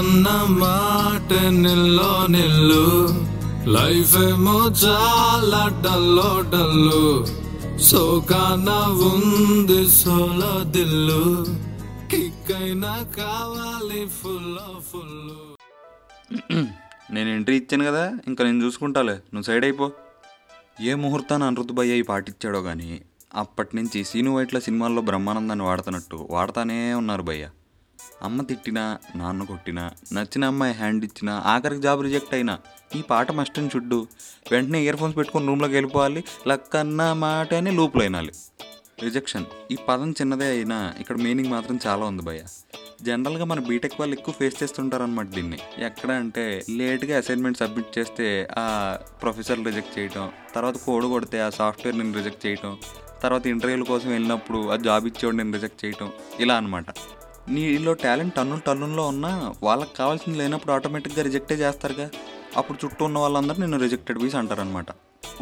అన్న మాట నిల్లో నిల్లు, లైఫ్ ఏమో చాలా డల్లో డల్లు, సోకాన ఉంది సోలో దిల్లు, కిక్కైనా కావాలి ఫుల్లో ఫుల్లు. నేను ఎంట్రీ ఇచ్చాను కదా, ఇంకా నేను చూసుకుంటాలే, నువ్వు సైడ్ అయిపో. ఏ ముహూర్తాన్ని అనిరుద్భయ్య ఈ పాటిచ్చాడో కానీ అప్పటి నుంచి సీను వైట్ల సినిమాల్లో బ్రహ్మానందాన్ని వాడుతున్నట్టు వాడుతానే ఉన్నారు భయ్య. అమ్మ తిట్టినా, నాన్న కొట్టినా, నచ్చిన అమ్మాయి హ్యాండ్ ఇచ్చినా, ఆఖరికి జాబ్ రిజెక్ట్ అయినా ఈ పాట మస్ట్ అని చుడ్డు. వెంటనే ఇయర్ ఫోన్స్ పెట్టుకుని రూమ్లోకి వెళ్ళిపోవాలి, లక్కన్న మాట అని లూపులో అయినాలి. రిజెక్షన్ ఈ పదం చిన్నదే అయినా ఇక్కడ మీనింగ్ మాత్రం చాలా ఉంది భయ్య. జనరల్గా మన బీటెక్ వాళ్ళు ఎక్కువ ఫేస్ చేస్తుంటారనమాట దీన్ని. ఎక్కడ అంటే లేట్గా అసైన్మెంట్ సబ్మిట్ చేస్తే ఆ ప్రొఫెసర్ రిజెక్ట్ చేయటం, తర్వాత కోడ్ కొడితే ఆ సాఫ్ట్వేర్ నేను రిజెక్ట్ చేయటం, తర్వాత ఇంటర్వ్యూల కోసం వెళ్ళినప్పుడు ఆ జాబ్ ఇచ్చేవాడు నేను రిజెక్ట్ చేయటం, ఇలా అనమాట. నీలో టాలెంట్ టన్నుల్లో ఉన్నా వాళ్ళకి కావాల్సింది లేనప్పుడు ఆటోమేటిక్గా రిజెక్టే చేస్తారుగా, అప్పుడు చుట్టూ ఉన్న వాళ్ళందరూ నేను రిజెక్టెడ్ పీస్ అంటారనమాట.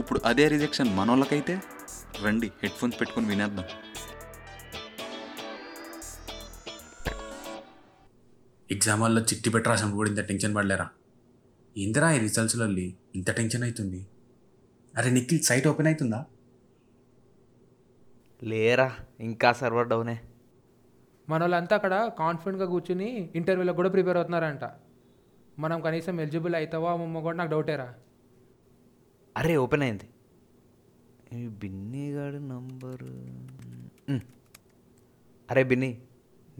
ఇప్పుడు అదే రిజెక్షన్ మన వాళ్ళకైతే రండి హెడ్ ఫోన్స్ పెట్టుకుని వినేద్దాం. ఎగ్జామ్ వల్ల చిట్టి పెట్టి రాసాము కూడా ఇంత టెన్షన్ పడలేరా? ఇందిరా ఈ రిజల్ట్స్లో ఇంత టెన్షన్ అవుతుంది. అరే నిఖిల్ సైట్ ఓపెన్ అవుతుందా? లేరా ఇంకా సర్వర్ డౌనే. మన వాళ్ళంతా అక్కడ కాన్ఫిడెంట్గా కూర్చుని ఇంటర్వ్యూలో కూడా ప్రిపేర్ అవుతున్నారంట. మనం కనీసం ఎలిజిబుల్ అవుతావా అమ్మమ్మ కూడా నాకు డౌటేరా. అరే ఓపెన్ అయింది. బిన్నీ గారి నంబరు. అరే బిన్నీ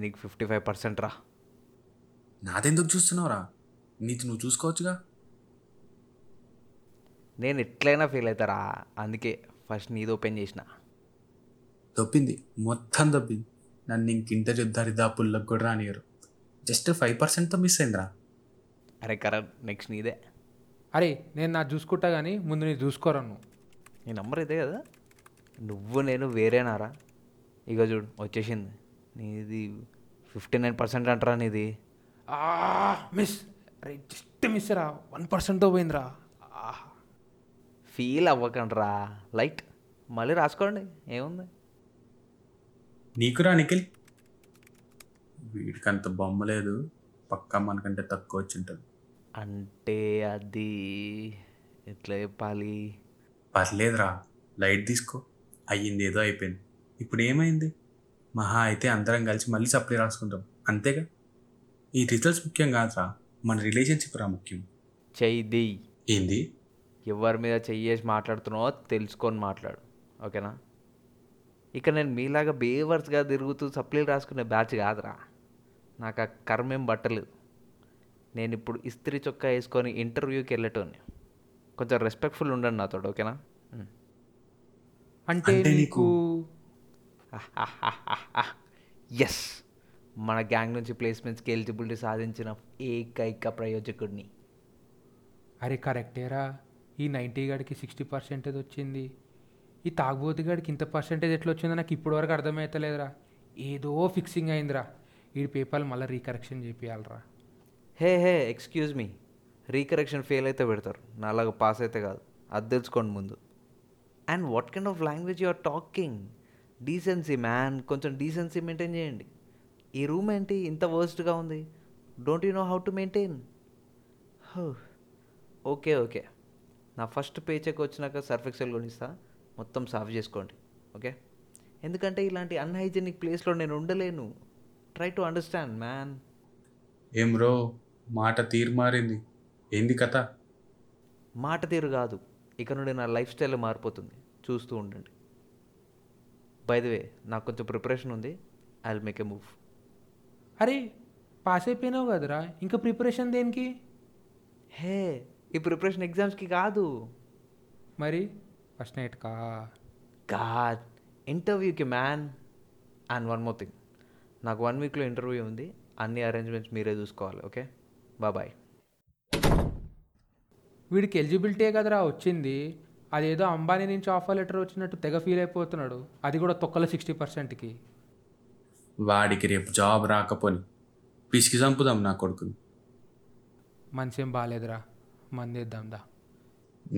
నీకు 55% రా. నాదెందుకు చూస్తున్నావురా? నీది నువ్వు చూసుకోవచ్చుగా. నేను ఎట్లయినా ఫెయిల్ అవుతారా, అందుకే ఫస్ట్ నీది ఓపెన్ చేసిన. తప్పింది మొత్తం తప్పింది. నన్ను ఇంకింత చెప్దారిద్దా పుల్లకు కూడా రానియరు. జస్ట్ 5%తో మిస్ అయిందిరా. అరే కరెక్ట్, నెక్స్ట్ నీదే. అరే నేను నా చూసుకుంటా కానీ ముందు నీ చూసుకోరా. నువ్వు నీ నంబర్ ఇదే కదా. నువ్వు నేను వేరేనారా? ఇక చూడు వచ్చేసింది. నీది 59% అంటరా నీది. మిస్. అరే జస్ట్ మిస్ రా, 1%తో పోయిందిరా. ఫీల్ అవ్వకండి రా, లైట్ మళ్ళీ రాసుకోండి ఏముంది. నీకురా నిఖిల్ వీడికి అంత బొమ్మ లేదు, పక్కా మనకంటే తక్కువ వచ్చి ఉంటుంది. అంటే అది ఎట్లా చెప్పాలి? పర్లేదురా లైట్ తీసుకో, అయ్యింది ఏదో అయిపోయింది. ఇప్పుడు ఏమైంది? మహా అయితే అందరం కలిసి మళ్ళీ సప్లై రాసుకుంటాం అంతేగా. ఈ రిజల్ట్స్ ముఖ్యం కాదురా, మన రిలేషన్షిప్ రా ముఖ్యం. చెయ్యి ఏంది ఎవరి మీద చెయ్యేసి మాట్లాడుతున్నావో తెలుసుకొని మాట్లాడు, ఓకేనా? ఇక నేను మీలాగా బేవర్స్గా తిరుగుతూ సప్లీలు రాసుకునే బ్యాచ్ కాదురా. నాకు ఆ కర్మేం పట్టలేదు. నేను ఇప్పుడు ఇస్త్రీ చొక్కా వేసుకొని ఇంటర్వ్యూకి వెళ్ళేటోని. కొంచెం రెస్పెక్ట్ఫుల్ ఉండండి నాతో, ఓకేనా? అంటే నీకు ఎస్ మన గ్యాంగ్ నుంచి ప్లేస్మెంట్స్కి ఎలిజిబిలిటీ సాధించిన ఏకైక ప్రయోజకుడిని. అరే కరెక్టేరా, ఈ 90 గడికి 60% వచ్చింది. ఈ తాగుబోతు గడికి ఇంత పర్సెంటేజ్ ఎట్లా వచ్చిందో నాకు ఇప్పటివరకు అర్థమవుతలేదురా. ఏదో ఫిక్సింగ్ అయిందిరా. ఈ పేపర్లు మళ్ళీ రీకరెక్షన్ చేయాలరా. Hey excuse me, recorrection fail అయితే పెడతారు, నాలాగా పాస్ అయితే కాదు, అది తెలుసుకోండి ముందు. And what kind of language you are talking? Decency man, కొంచెం డీసెన్సీ మెయింటైన్ చేయండి. ఈ రూమ్ ఏంటి ఇంత వర్స్ట్గా ఉంది? Don't you know how to maintain? Okay నా ఫస్ట్ పే చెక్ వచ్చినాక సర్ఫ్ ఎక్సెల్ కొనిస్తా, మొత్తం సాఫ్ చేసుకోండి ఓకే. ఎందుకంటే ఇలాంటి అన్హైజీనిక్ ప్లేస్లో నేను ఉండలేను. Try to understand man. ఏం రో మాట తీరు మారింది ఏంది కథ? మాట తీరు కాదు, ఇక నుండి నా లైఫ్ స్టైల్ మారిపోతుంది, చూస్తూ ఉండండి. బై ద వే నాకు కొంచెం ప్రిపరేషన్ ఉంది, I will make a move. అరే పాస్ అయిపోయినావు కదరా, ఇంకా ప్రిపరేషన్ దేనికి? హే ఈ ప్రిపరేషన్ ఎగ్జామ్స్కి కాదు. మరి ఫస్ట్ నైట్ కాదు, ఇంటర్వ్యూకి man. And one more thing, నాకు 1 వీక్లో ఇంటర్వ్యూ ఉంది, అన్ని అరేంజ్మెంట్స్ మీరే చూసుకోవాలి ఓకే. బాయ్. వీడికి ఎలిజిబిలిటీయే కదరా వచ్చింది, అదేదో అంబానీ నుంచి ఆఫర్ లెటర్ వచ్చినట్టు తెగ ఫీల్ అయిపోతున్నాడు, అది కూడా తొక్కల 60%కి. వాడికి రేపు జాబ్ రాకపోని పిసికి చంపుదాం నా కొడుకుని. మనసేం బాగాలేదురా, మందేద్దాం దా.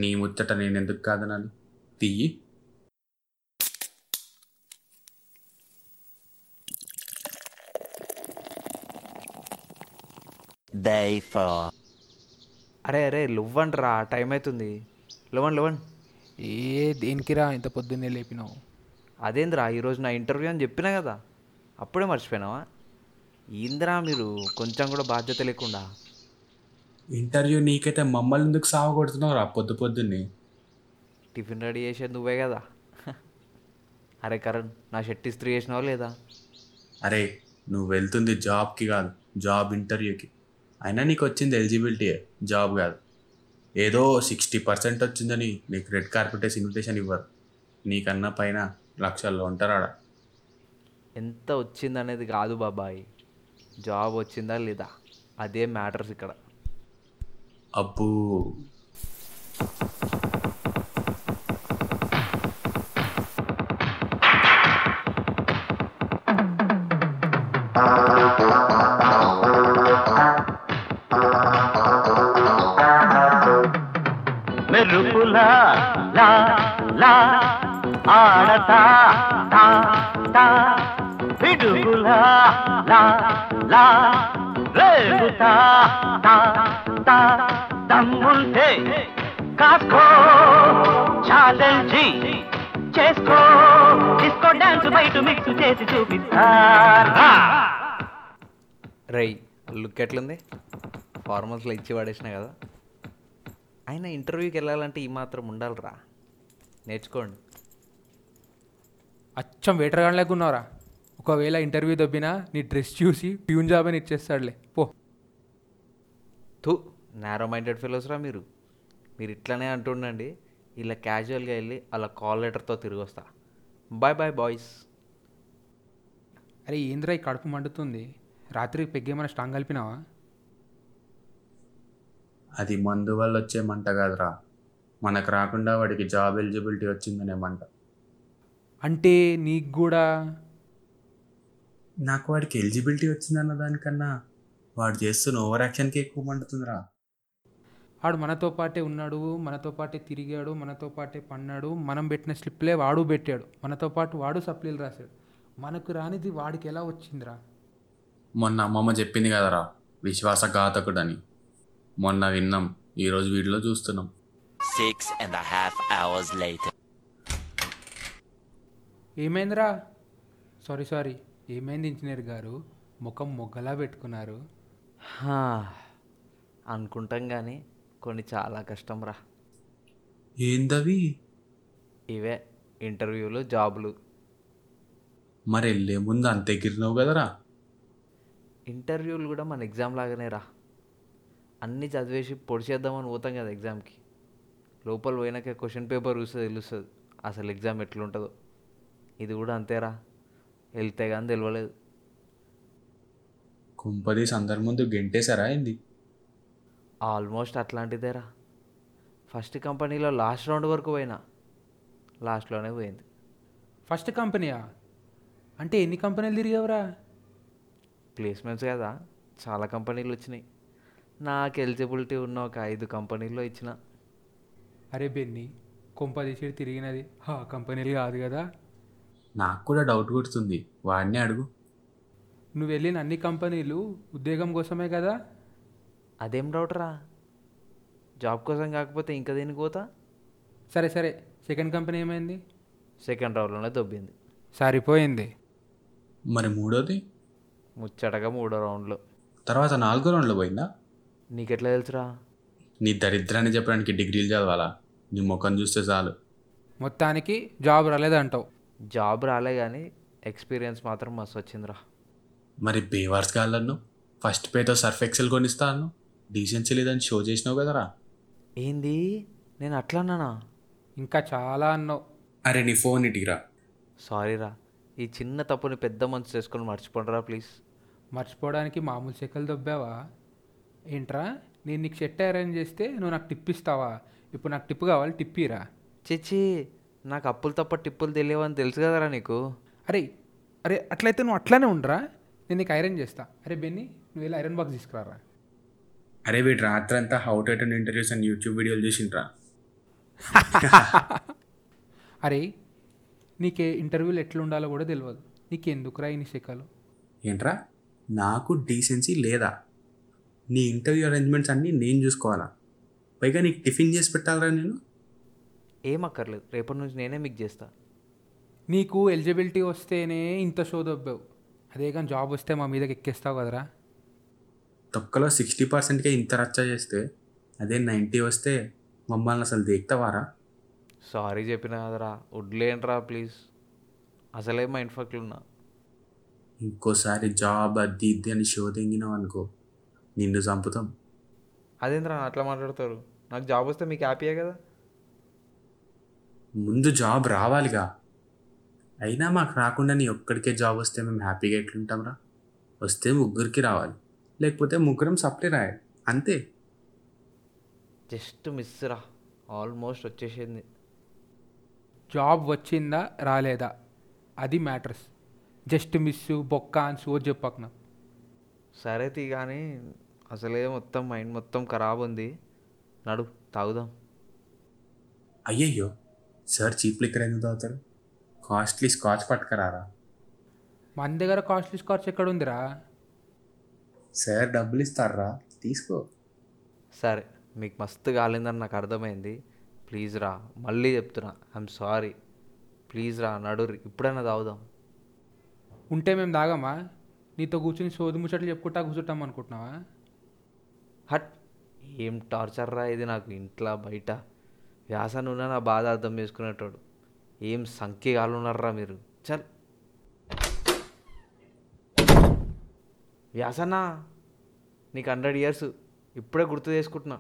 నీ ముచ్చట నేను ఎందుకు కాదనాలి. తీయి. అరే అరే లువ్వండి రా, టైం అవుతుంది. లువ్వండి. ఏ దేనికి రా ఇంత పొద్దున్నే లేపినావు? అదేంద్రా ఈరోజు నా ఇంటర్వ్యూ అని చెప్పినా కదా, అప్పుడే మర్చిపోయినావా? ఏంద్రా మీరు కొంచెం కూడా బాధ్యత లేకుండా. ఇంటర్వ్యూ నీకైతే మమ్మల్ని ఎందుకు సాగు కొడుతున్నావు రా పొద్దు పొద్దున్నే? టిఫిన్ రెడీ చేసేది నువ్వే కదా. అరే కరణ్, నా షర్ట్ ఇస్త్రీ చేసినావా లేదా? అరే నువ్వు వెళ్తుంది జాబ్కి కాదు, జాబ్ ఇంటర్వ్యూకి. అయినా నీకు వచ్చింది ఎలిజిబిలిటీయే, జాబ్ కాదు. ఏదో 60% వచ్చిందని నీకు రెడ్ కార్పెటేస్ ఇన్విటేషన్ ఇవ్వరు. నీకన్నా పైన లక్షల్లో ఉంటారాడ. ఎంత వచ్చిందనేది కాదు బాబాయ్, జాబ్ వచ్చిందా లేదా అదే మ్యాటర్స్ ఇక్కడ. అబ్బో దమ్ముంటే కాస్కో ఛాలెంజ్ చేసుకో, డిస్కో డాన్స్ బయట మిక్స్ చేసి చూపిస్తా. రై లుక్ ఎట్లుంది? ఫార్మల్స్లో ఇచ్చి పడేసిన కదా. అయినా ఇంటర్వ్యూకి వెళ్ళాలంటే ఈ మాత్రం ఉండాలిరా, నేర్చుకోండి. అచ్చం వేటర్గాన్ లేకున్నావురా. ఒకవేళ ఇంటర్వ్యూ దబ్బినా నీ డ్రెస్ చూసి ట్యూన్ జాబ్ అని ఇచ్చేస్తాడులే పో. తూ నేరో మైండెడ్ ఫెలోస్రా మీరు. మీరు ఇట్లనే అంటుండండి, ఇలా క్యాజువల్గా వెళ్ళి అలా కాల్ లెటర్తో తిరిగి వస్తా. Bye bye boys. అరే ఏంద్రా ఈ కడుపు మండుతుంది, రాత్రి పెగ్గేమన్నా స్ట్రాంగ్ కలిపినావా? అది మందు వల్ల వచ్చేమంట కాదురా, మనకు రాకుండా వాడికి జాబ్ ఎలిజిబిలిటీ వచ్చిందనేమంట. అంటే నీకు కూడా? నాకు వాడికి ఎలిజిబిలిటీ వచ్చిందన్న దానికన్నా వాడు చేస్తున్న ఓవర్ యాక్షన్కి ఎక్కువ మండుతుందిరా. వాడు మనతో పాటే ఉన్నాడు, మనతో పాటే తిరిగాడు, మనతో పాటే పన్నాడు, మనం పెట్టిన స్లిప్లే వాడు పెట్టాడు, మనతో పాటు వాడు సప్లీలు రాశాడు. మనకు రానిది వాడికి ఎలా వచ్చిందిరా? మొన్న అమ్మమ్మ చెప్పింది కదరా విశ్వాసఘాతకుడని, మొన్న విన్నాం, ఈరోజు వీడిలో చూస్తున్నాం. 6.5 hours later. ఏమైందిరా? సారీ ఏమైంది ఇంజనీర్ గారు? ముఖం మొగ్గలా పెట్టుకున్నారు. అనుకుంటాం కానీ కొన్ని చాలా కష్టం రా. ఏందవి? ఇవే ఇంటర్వ్యూలు, జాబులు. మరి వెళ్ళే ముందు అంతే గిరినావు కదరా. ఇంటర్వ్యూలు కూడా మన ఎగ్జామ్ లాగానే రా, అన్నీ చదివేసి పొడిచేద్దామని పోతాం కదా ఎగ్జామ్కి. లోపల పోయినాక క్వశ్చన్ పేపర్ చూస్తే తెలుస్తుంది అసలు ఎగ్జామ్ ఎట్లుంటుందో. ఇది కూడా అంతేరా, వెళ్తే కానీ తెలియలేదు. కుంపదీస్ అందరి ముందు గెంటేశారా ఏంది? ఆల్మోస్ట్ అట్లాంటిదేరా. ఫస్ట్ కంపెనీలో లాస్ట్ రౌండ్ వరకు పోయినా, లాస్ట్లోనే పోయింది. ఫస్ట్ కంపెనీయా? అంటే ఎన్ని కంపెనీలు తిరిగావురా? ప్లేస్మెంట్స్ కదా, చాలా కంపెనీలు వచ్చినాయి. నాకు ఎలిజిబిలిటీ ఉన్న ఒక 5 కంపెనీల్లో ఇచ్చిన. అరే బెన్నీ, కుంపదీసి తిరిగినది ఆ కంపెనీలు కాదు కదా. నాకు కూడా డౌట్ కొడుతుంది, వాడిని అడుగు. నువ్వు వెళ్ళిన అన్ని కంపెనీలు ఉద్యోగం కోసమే కదా? అదేం డౌట్ రా, జాబ్ కోసం కాకపోతే ఇంకా దేనికి పోతా? సరే సెకండ్ కంపెనీ ఏమైంది? సెకండ్ రౌండ్లోనే దొబ్బింది, సరిపోయింది. మరి మూడోది? ముచ్చటగా మూడో రౌండ్లో. తర్వాత 4వ రౌండ్లో పోయిందా? నీకెట్లా తెలుసురా? నీ దరిద్రాన్ని చెప్పడానికి డిగ్రీలు చదవాలా? నీ ముఖం చూస్తే చాలు. మొత్తానికి జాబ్ రాలేదంటావు? జాబ్ రాలే కానీ ఎక్స్పీరియన్స్ మాత్రం మస్తు వచ్చిందిరా. మరి బేవార్స్ కాళ్ళను ఫస్ట్ పేతో సర్ఫ్ ఎక్సెల్ కొనిస్తా అన్ను, డీసెన్సీ లేదని షో చేసినావు కదరా. ఏంది నేను అట్లా అన్నానా? ఇంకా చాలా అన్నావు. అరే నీ ఫోన్ ఇటికిరా. సారీరా, ఈ చిన్న తప్పుని పెద్ద మనసు చేసుకొని మర్చిపోండిరా ప్లీజ్. మర్చిపోవడానికి మామూలు చెక్కలు దొబ్బావా ఏంట్రా? నేను నీకు షర్ట్ అరేంజ్ చేస్తే నువ్వు నాకు టిప్ ఇస్తావా? ఇప్పుడు నాకు టిప్ కావాలి, టిప్పిరా. చిచ్చి, నాకు అప్పులు తప్ప టిప్పులు తెలియవని తెలుసు కదరా నీకు. అరే అరే అట్లయితే నువ్వు అట్లానే ఉండరా, నేను నీకు ఐరన్ చేస్తా. అరే బెన్నీ, నువ్వు వెళ్ళి ఐరన్ బాక్స్ తీసుకురారా. అరే వీటి రాత్రి అంతా how to attend interviews and YouTube వీడియోలు చూసింట్రా. అరే నీకే ఇంటర్వ్యూలు ఎట్లా ఉండాలో కూడా తెలియదు, నీకెందుకురా ఇన్ని శకాలు? ఏంట్రా నాకు డీసెన్సీ లేదా? నీ ఇంటర్వ్యూ అరేంజ్మెంట్స్ అన్నీ నేను చూసుకోవాలా? పైగా నీకు టిఫిన్ చేసి పెట్టాలరా నేను? ఏమక్కర్లేదు, రేపటి నుంచి నేనే మీకు చేస్తా. నీకు ఎలిజిబిలిటీ వస్తేనే ఇంత షో దొబ్బావు, అదే కానీ జాబ్ వస్తే మా మీదకి ఎక్కేస్తావు కదరా. తొక్కలో 60%కే ఇంత రచ్చ చేస్తే అదే 90 వస్తే మమ్మల్ని అసలు దేక్తావారా? సారీ చెప్పినా కదరా, వడ్లేంట్రా ప్లీజ్. అసలే మా ఇన్ఫెక్ట్లున్నా. ఇంకోసారి జాబ్ అది ఇది అని షో తెంగినావు అనుకో, నిన్ను చంపుతాం. అదేంద్రా అట్లా మాట్లాడతారు? నాకు జాబ్ వస్తే మీకు హ్యాపీయే కదా. ముందు జాబ్ రావాలిగా. అయినా మాకు రాకుండా నీ ఒక్కడికే జాబ్ వస్తే మేము హ్యాపీగా ఎట్లుంటాం రా? వస్తే ముగ్గురికి రావాలి, లేకపోతే ముగ్గురం సప్లై రాయాలి, అంతే. జస్ట్ మిస్ రా, ఆల్మోస్ట్ వచ్చేసింది. జాబ్ వచ్చిందా రాలేదా అది మ్యాటర్స్. జస్ట్ మిస్ బొక్క అని సో చెప్పకు. నాకు సరే తీ, కానీ అసలే మొత్తం మైండ్ మొత్తం ఖరాబ్ ఉంది. నడు తాగుదాం. అయ్యయ్యో సార్, చీప్ లిక్కర్ ఎందుకు తాగుతారు? కాస్ట్లీ స్కాచ్ పట్టుకరారా. మన దగ్గర కాస్ట్లీ స్కాచ్ ఎక్కడుందిరా? సార్ డబ్బులు ఇస్తారా, తీసుకో. సరే, మీకు మస్తు కాలేదని నాకు అర్థమైంది. ప్లీజ్ రా, మళ్ళీ చెప్తున్నా, ఐఎమ్ సారీ. ప్లీజ్ రా, నడురి, ఇప్పుడైనా తాగుదాం. ఉంటే మేము తాగమా? నీతో కూర్చుని సోది ముచ్చట్లు చెప్పుకుంటా కూర్చుంటాం అనుకుంటున్నావా? హట్, ఏం టార్చర్ రా ఇది. నాకు ఇంట్లో బయట వ్యాసాన్ని ఉన్నా నా బాధ అర్థం చేసుకునేటోడు. ఏం సంఖ్యగాళ్ళు ఉన్నారా మీరు? చల్ వ్యాసన్నా, నీకు 100 years ఇప్పుడే గుర్తు చేసుకుంటున్నా.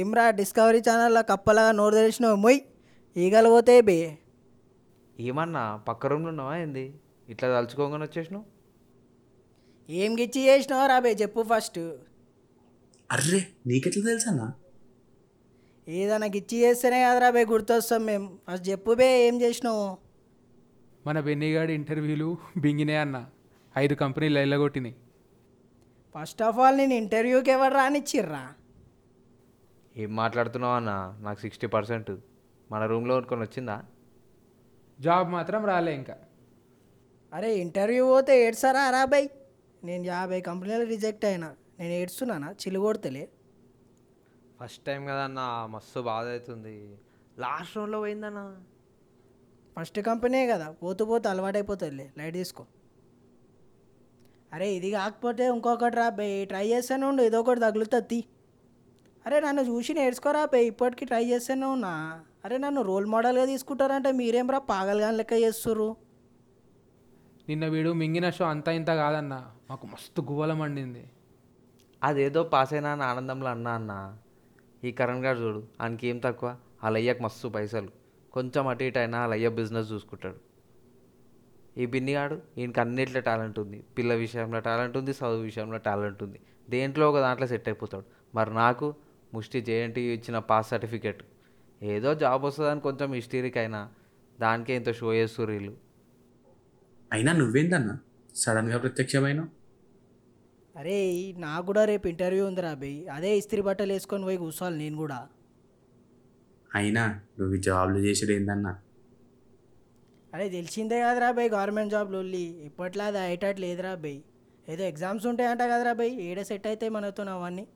ఏమ్రా డిస్కవరీ ఛానల్లో కప్పలాగా నోరు తెరిచినావు, మొయ్ ఈగలు పోతే బే. ఏమన్నా పక్క రూమ్లో ఉన్నావా ఏంది? ఇట్లా తలుచుకోగానే వచ్చేసినావు. ఏం గిచ్చి చేసినావు రాబే చెప్పు ఫస్ట్. అర్రే నీకెట్లా తెలుసన్నా? ఏదన్నా గిచ్చి చేస్తేనే కదరా బే గుర్తొస్తాం మేము. ఫస్ట్ చెప్పు బే, ఏం చేసినావు? మన బెన్నిగాడి ఇంటర్వ్యూలు బింగినే అన్న, 5 కంపెనీలు ఎల్లగొట్టినాయి. ఫస్ట్ ఆఫ్ ఆల్ నేను ఇంటర్వ్యూకి ఎవరు రానిచ్చిర్రా? ఏం మాట్లాడుతున్నావు అన్న, నాకు 60% మన రూమ్లో కొనుక్కొని వచ్చిందా? జాబ్ మాత్రం రాలే ఇంకా. అరే ఇంటర్వ్యూ పోతే ఏడ్సారా రాబాయ్? నేను 50 కంపెనీలు రిజెక్ట్ అయినా నేను ఏడుస్తున్నానా? చిలుగొడతలే. ఫస్ట్ టైం కదా అన్న, మస్తు బాధ అవుతుంది. లాస్ట్ రౌండ్లో పోయిందన్న. ఫస్ట్ కంపెనీ కదా, పోతూ పోతూ అలవాటైపోతుందిలే, లైట్ తీసుకో. అరే ఇది కాకపోతే ఇంకొకటి రాబే, ట్రై చేస్తూనే ఉండు, ఏదో ఒకటి తగులుతుంది. అరే నన్ను చూసి నేర్చుకోరాబే, ఇప్పటికీ ట్రై చేస్తూనే ఉన్నా. అరే నన్ను రోల్ మోడల్గా తీసుకుంటారంటే మీరేం రా పాగలుగాని లెక్క చేస్తుర్రు. నిన్న వీడు మింగిన షో అంతా ఇంత కాదన్న, మాకు మస్తు గువ్వలం అండింది. అదేదో పాస్ అయినా అని ఆనందంలో అన్నా అన్న. ఈ కరణ్ గారు చూడు, ఆయనకి ఏం తక్కువ, వాళ్ళ అయ్యకు మస్తు పైసలు, కొంచెం అటు ఇటు అయినా వాళ్ళ అయ్య బిజినెస్ చూసుకుంటాడు. ఈ బిన్నిగాడు, ఈయనకి అన్నిట్లో టాలెంట్ ఉంది, పిల్ల విషయంలో టాలెంట్ ఉంది, చదువు విషయంలో టాలెంట్ ఉంది, దేంట్లో ఒక దాంట్లో సెట్ అయిపోతాడు. మరి నాకు ముష్టి జేఎన్టీ ఇచ్చిన పాస్ సర్టిఫికెట్, ఏదో జాబ్ వస్తుందని కొంచెం హిస్టరీకి అయినా దానికే ఇంత షో చేస్తూ రీళ్ళు. అయినా నువ్వేందన్నా సడన్గా ప్రత్యక్షమైన? అరే నాకు కూడా రేపు ఇంటర్వ్యూ ఉంది రాబోయ్, అదే ఇస్త్రీ బట్టలు వేసుకొని పోయి కూర్చోవాలి నేను కూడా. అయినా నువ్వు జాబ్లు చేసేది ఏందన్నా? అరే తెలిసిందే కదా రాబోయ్, గవర్నమెంట్ జాబ్లు ఒళ్ళి ఇప్పట్లో అది అయ్యేటట్టు లేదు రాబోయ్. ఏదో ఎగ్జామ్స్ ఉంటాయంట కదా రాబోయ్, ఏడ సెట్ అయితే మనతో అవన్నీ.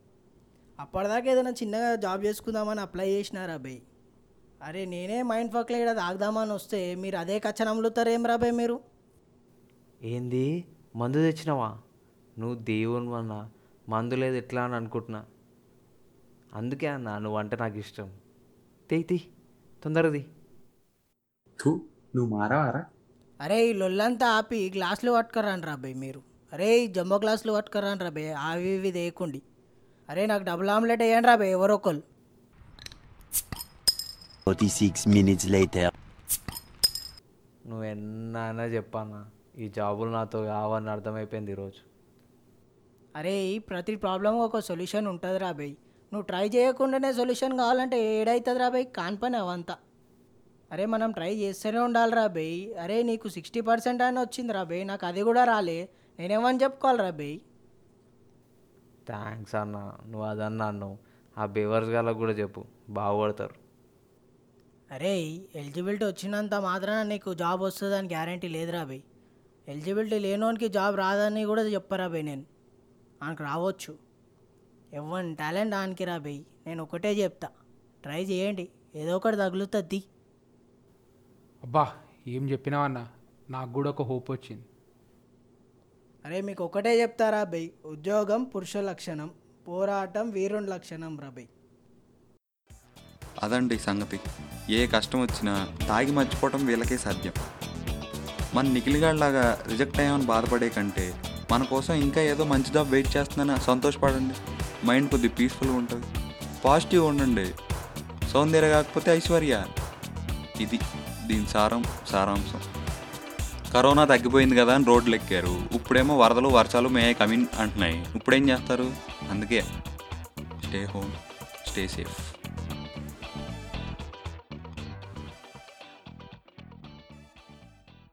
అప్పటిదాకా ఏదైనా చిన్నగా జాబ్ చేసుకుందామని అప్లై చేసినా రాబోయ్. అరే నేనే మైండ్ ఫక్లో ఇక్కడ తాగుదామని వస్తే మీరు అదే కచ్చనమ్ములుతారు ఏం రాబోయ్? మీరు ఏంది మందు తెచ్చినావా నువ్వు? దేవుని అన్న మందు లేదు ఎట్లా అని అనుకుంటున్నా, అందుకే అన్న నువ్వంటే నాకు ఇష్టం. తీ తొందరది. నువ్వు మారావారా? అరే ఈ లొల్లంతా ఆపి గ్లాసులు పట్టుకరాను రాబాయ్ మీరు. అరే ఈ జంబో గ్లాసులు పట్టుకరాను రాబాయ్, అవి ఇవి తేయకండి. అరే నాకు డబుల్ ఆమ్లెట్ వేయండి రాబాయ్ ఎవరొకరు. 46 minutes later. నువ్వు ఎన్నైనా చెప్పానా, ఈ జాబులు నాతో కావని అర్థమైపోయింది ఈరోజు. అరే ప్రతి ప్రాబ్లంకి ఒక సొల్యూషన్ ఉంటుంది రాబాయ్, నువ్వు ట్రై చేయకుండానే సొల్యూషన్ కావాలంటే ఏడవుతుంది రాబాయ్? కాని పని అవంతా. అరే మనం ట్రై చేస్తూనే ఉండాలి రాబాయ్. అరే నీకు 60% అని వచ్చింది రాబాయ్, నాకు అది కూడా రాలే, నేనేమని చెప్పుకోవాలి రాబాయ్? థ్యాంక్స్ అన్న, నువ్వు అదన్నా అన్నావు. ఆ బేవర్స్ గాళ్ళకు కూడా చెప్పు, బాగుపడతారు. అరే ఎలిజిబిలిటీ వచ్చినంత మాత్రాన నీకు జాబ్ వస్తుందని గ్యారంటీ లేదు రాబాయ్. ఎలిజిబిలిటీ లేనోనికి జాబ్ రాదని కూడా చెప్పరాబాయ్ నేను, నాకు రావచ్చు. ఎవ్వని టాలెంట్ ఆనికి రా బెయ్యి, నేను ఒకటే చెప్తా, ట్రై చేయండి, ఏదో ఒకటి తగులుతుంది. అబ్బా ఏం చెప్పినావన్నా, నాకు కూడా ఒక హోప్ వచ్చింది. అరే మీకు ఒకటే చెప్తారా బెయ్యి, ఉద్యోగం పురుష లక్షణం, పోరాటం వీరుని లక్షణం రా బెయ్యి. అదండి సంగతి. ఏ కష్టం వచ్చినా తాగి మర్చిపోవటం వీళ్ళకే సాధ్యం. మన నిఖిలిగాడిలాగా రిజెక్ట్ అయ్యామని బాధపడే కంటే మన కోసం ఇంకా ఏదో మంచి జాబ్ వెయిట్ చేస్తుందని సంతోషపడండి. మైండ్ కొద్దిగా పీస్ఫుల్గా ఉంటుంది, పాజిటివ్ ఉండండి. సౌందర్య కాకపోతే ఐశ్వర్య. ఇది దీని సారాంశం. కరోనా తగ్గిపోయింది కదా అని రోడ్లు ఎక్కారు, ఇప్పుడేమో వరదలు వర్షాలు మే కమిన్ అంటున్నాయి. ఇప్పుడేం చేస్తారు? అందుకే స్టే హోమ్, స్టే సేఫ్.